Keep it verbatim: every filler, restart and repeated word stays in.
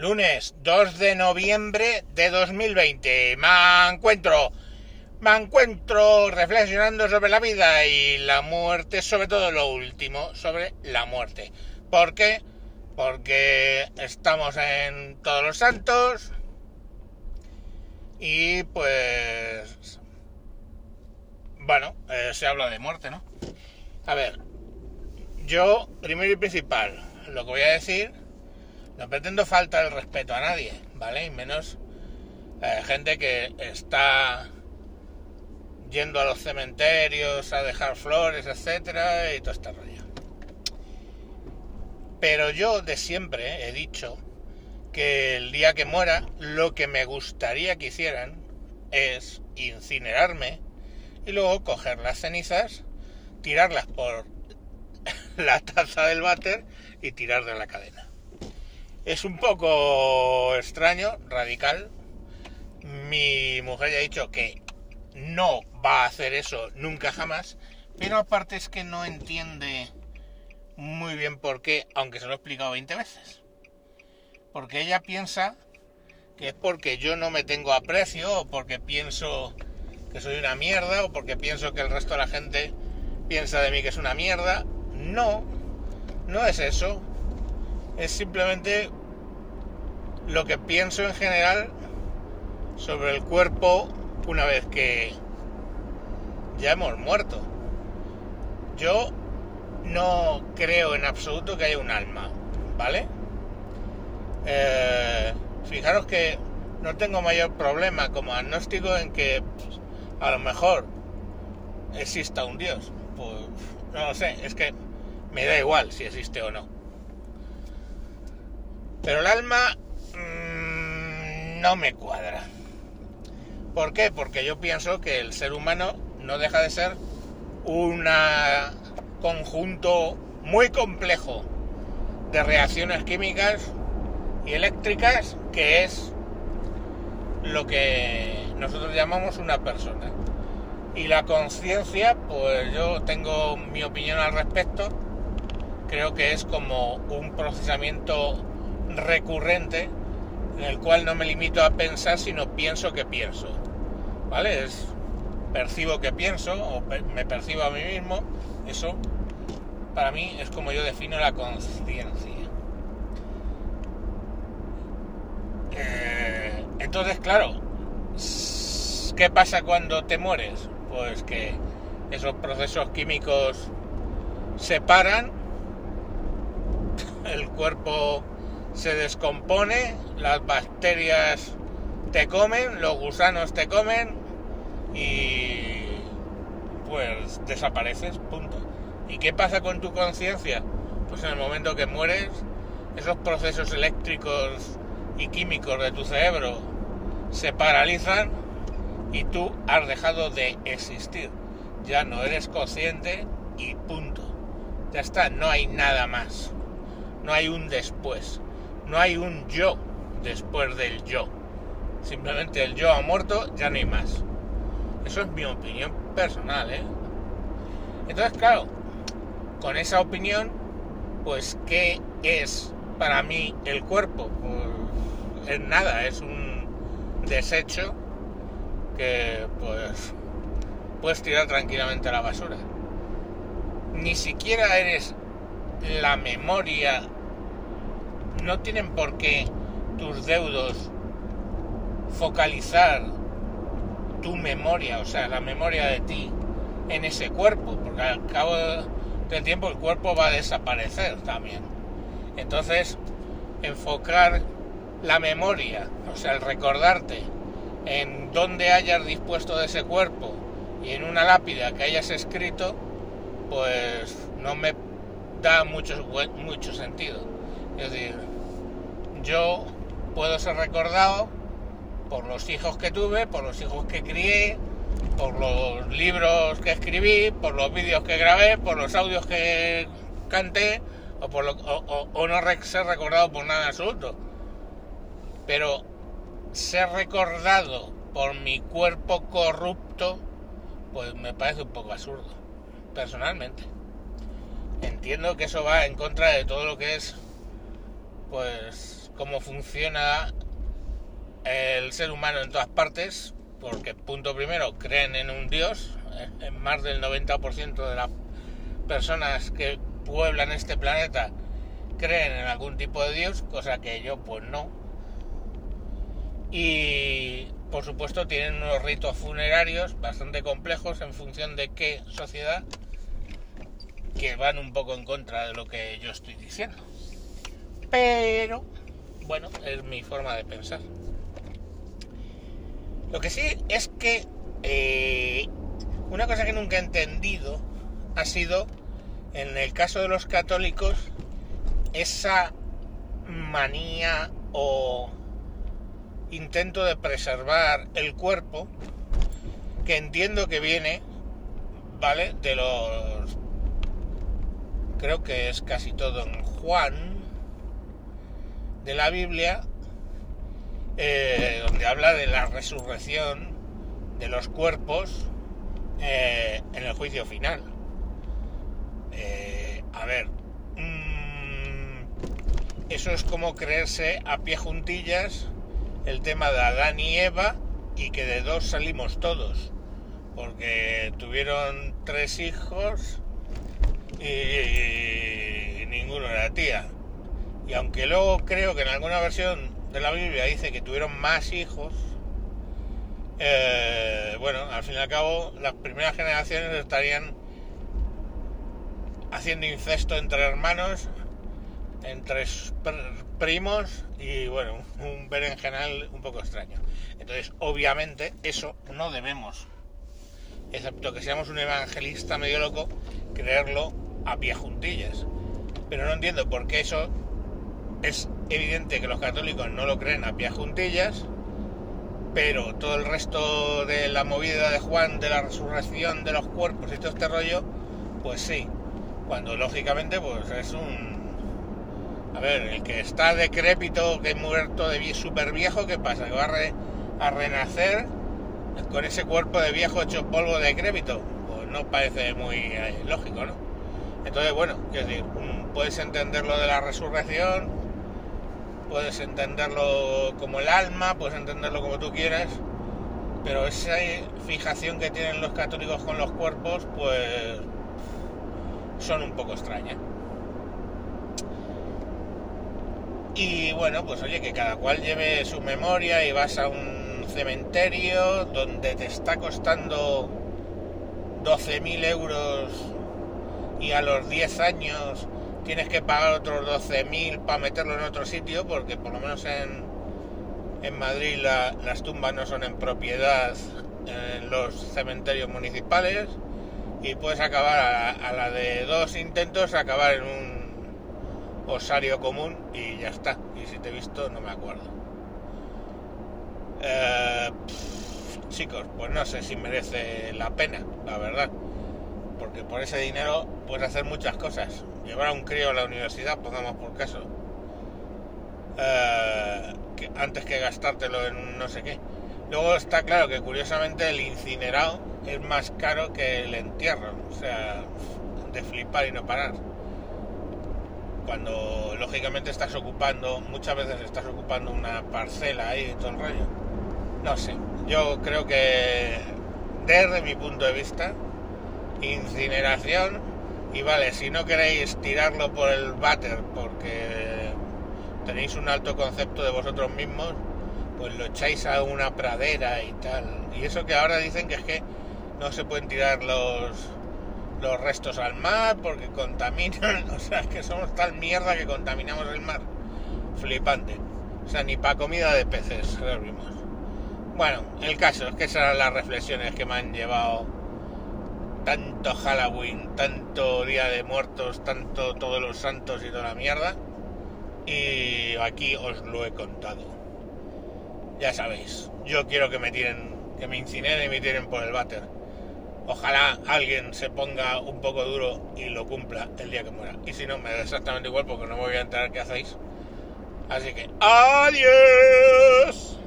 Lunes dos de noviembre de dos mil veinte. Me encuentro, me encuentro reflexionando sobre la vida y la muerte, sobre todo lo último, sobre la muerte. ¿Por qué? Porque estamos en Todos los Santos y pues, bueno, eh, se habla de muerte, ¿no? A ver, yo, primero y principal, lo que voy a decir... No pretendo faltar el respeto a nadie, ¿vale? Y menos eh, gente que está yendo a los cementerios a dejar flores, etcétera, y todo este rollo. Pero yo de siempre he dicho que el día que muera, lo que me gustaría que hicieran es incinerarme y luego coger las cenizas, tirarlas por la taza del váter y tirar de la cadena. Es un poco extraño, radical. Mi mujer ya ha dicho que no va a hacer eso nunca jamás, pero aparte es que no entiende muy bien por qué, aunque se lo he explicado veinte veces. Porque ella piensa que es porque yo no me tengo aprecio, o porque pienso que soy una mierda, o porque pienso que el resto de la gente piensa de mí que es una mierda. No, no es eso. Es simplemente lo que pienso en general sobre el cuerpo una vez que ya hemos muerto. Yo no creo en absoluto que haya un alma, ¿vale? Eh, fijaros que no tengo mayor problema como agnóstico en que pues, a lo mejor exista un dios. Pues no lo sé, es que me da igual si existe o no. Pero el alma mmm, no me cuadra. ¿Por qué? Porque yo pienso que el ser humano no deja de ser un conjunto muy complejo de reacciones químicas y eléctricas, que es lo que nosotros llamamos una persona. Y la conciencia, pues yo tengo mi opinión al respecto. Creo que es como un procesamiento recurrente en el cual no me limito a pensar, sino pienso que pienso, ¿vale? Es percibo que pienso o per- me percibo a mí mismo. Eso para mí es como yo defino la conciencia. Eh, entonces, claro, ¿qué pasa cuando te mueres? Pues que esos procesos químicos se paran, el cuerpo se descompone, las bacterias te comen, los gusanos te comen y pues desapareces, punto. ¿Y qué pasa con tu conciencia? Pues en el momento que mueres, esos procesos eléctricos y químicos de tu cerebro se paralizan y tú has dejado de existir. Ya no eres consciente y punto. Ya está, no hay nada más. No hay un después. No hay un yo después del yo. Simplemente el yo ha muerto, ya no hay más. Eso es mi opinión personal, ¿eh? Entonces, claro, con esa opinión, pues, ¿qué es para mí el cuerpo? Pues, es nada, es un desecho que, pues, puedes tirar tranquilamente a la basura. Ni siquiera eres la memoria. No tienen por qué tus deudos focalizar tu memoria, o sea, la memoria de ti en ese cuerpo, porque al cabo del tiempo el cuerpo va a desaparecer también. Entonces, enfocar la memoria, o sea, el recordarte en dónde hayas dispuesto de ese cuerpo y en una lápida que hayas escrito, pues no me da mucho, mucho sentido. Es decir, yo puedo ser recordado por los hijos que tuve, por los hijos que crié, por los libros que escribí, por los vídeos que grabé, por los audios que canté, o, por lo, o, o, o no ser recordado por nada en absoluto. Pero ser recordado por mi cuerpo corrupto, pues me parece un poco absurdo, personalmente. Entiendo que eso va en contra de todo lo que es, pues, cómo funciona el ser humano en todas partes, porque punto primero, creen en un dios, en más del noventa por ciento de las personas que pueblan este planeta creen en algún tipo de dios, cosa que yo pues no. Y por supuesto tienen unos ritos funerarios bastante complejos en función de qué sociedad, que van un poco en contra de lo que yo estoy diciendo. Pero bueno, es mi forma de pensar. Lo que sí es que eh, una cosa que nunca he entendido ha sido, en el caso de los católicos, esa manía o intento de preservar el cuerpo, que entiendo que viene, ¿vale?, de los... creo que es casi todo en Juan, de la Biblia, eh, donde habla de la resurrección de los cuerpos eh, en el juicio final. Eh, a ver, mmm, eso es como creerse a pie juntillas el tema de Adán y Eva, y que de dos salimos todos, porque tuvieron tres hijos y ninguno era tía. Y aunque luego creo que en alguna versión de la Biblia dice que tuvieron más hijos, eh, bueno, al fin y al cabo las primeras generaciones estarían haciendo incesto entre hermanos, entre primos, y bueno, un berenjenal un poco extraño. Entonces, obviamente, eso no debemos, excepto que seamos un evangelista medio loco, creerlo a pie juntillas. Pero no entiendo por qué eso es evidente que los católicos no lo creen a pie juntillas, pero todo el resto de la movida de Juan, de la resurrección de los cuerpos y todo este rollo, pues sí, cuando lógicamente pues es un... A ver, el que está decrépito, que es muerto de súper viejo, ¿qué pasa? ¿Que va a, re, a renacer con ese cuerpo de viejo hecho polvo decrépito? Pues no parece muy eh, lógico, ¿no? Entonces, bueno, quiero decir, puedes entender lo de la resurrección, puedes entenderlo como el alma, puedes entenderlo como tú quieras, pero esa fijación que tienen los católicos con los cuerpos, pues son un poco extrañas. Y bueno, pues oye, que cada cual lleve su memoria, y vas a un cementerio donde te está costando doce mil euros y a los diez años tienes que pagar otros doce mil para meterlo en otro sitio, porque por lo menos en, en Madrid la, las tumbas no son en propiedad en los cementerios municipales, y puedes acabar a, a la de dos intentos, acabar en un osario común y ya está. Y si te he visto, no me acuerdo. Eh, pff, chicos, pues no sé si merece la pena, la verdad, porque por ese dinero puedes hacer muchas cosas. Llevar a un crío a la universidad, pongamos por caso, eh, que antes que gastártelo en no sé qué. Luego está claro que curiosamente el incinerado es más caro que el entierro, o sea, de flipar y no parar. Cuando lógicamente estás ocupando, muchas veces estás ocupando una parcela ahí de todo el rollo. No sé, yo creo que desde mi punto de vista, incineración, y vale, si no queréis tirarlo por el váter porque tenéis un alto concepto de vosotros mismos, pues lo echáis a una pradera y tal. Y eso que ahora dicen que es que no se pueden tirar los... los restos al mar porque contaminan, o sea, es que somos tal mierda que contaminamos el mar, flipante, o sea, ni para comida de peces servimos. Bueno, el caso es que esas eran las reflexiones que me han llevado tanto Halloween, tanto Día de Muertos, tanto Todos los Santos y toda la mierda, y aquí os lo he contado. Ya sabéis, yo quiero que me tiren, que me incineren y me tiren por el váter. Ojalá alguien se ponga un poco duro y lo cumpla el día que muera. Y si no, me da exactamente igual porque no me voy a enterar qué hacéis. Así que, ¡adiós!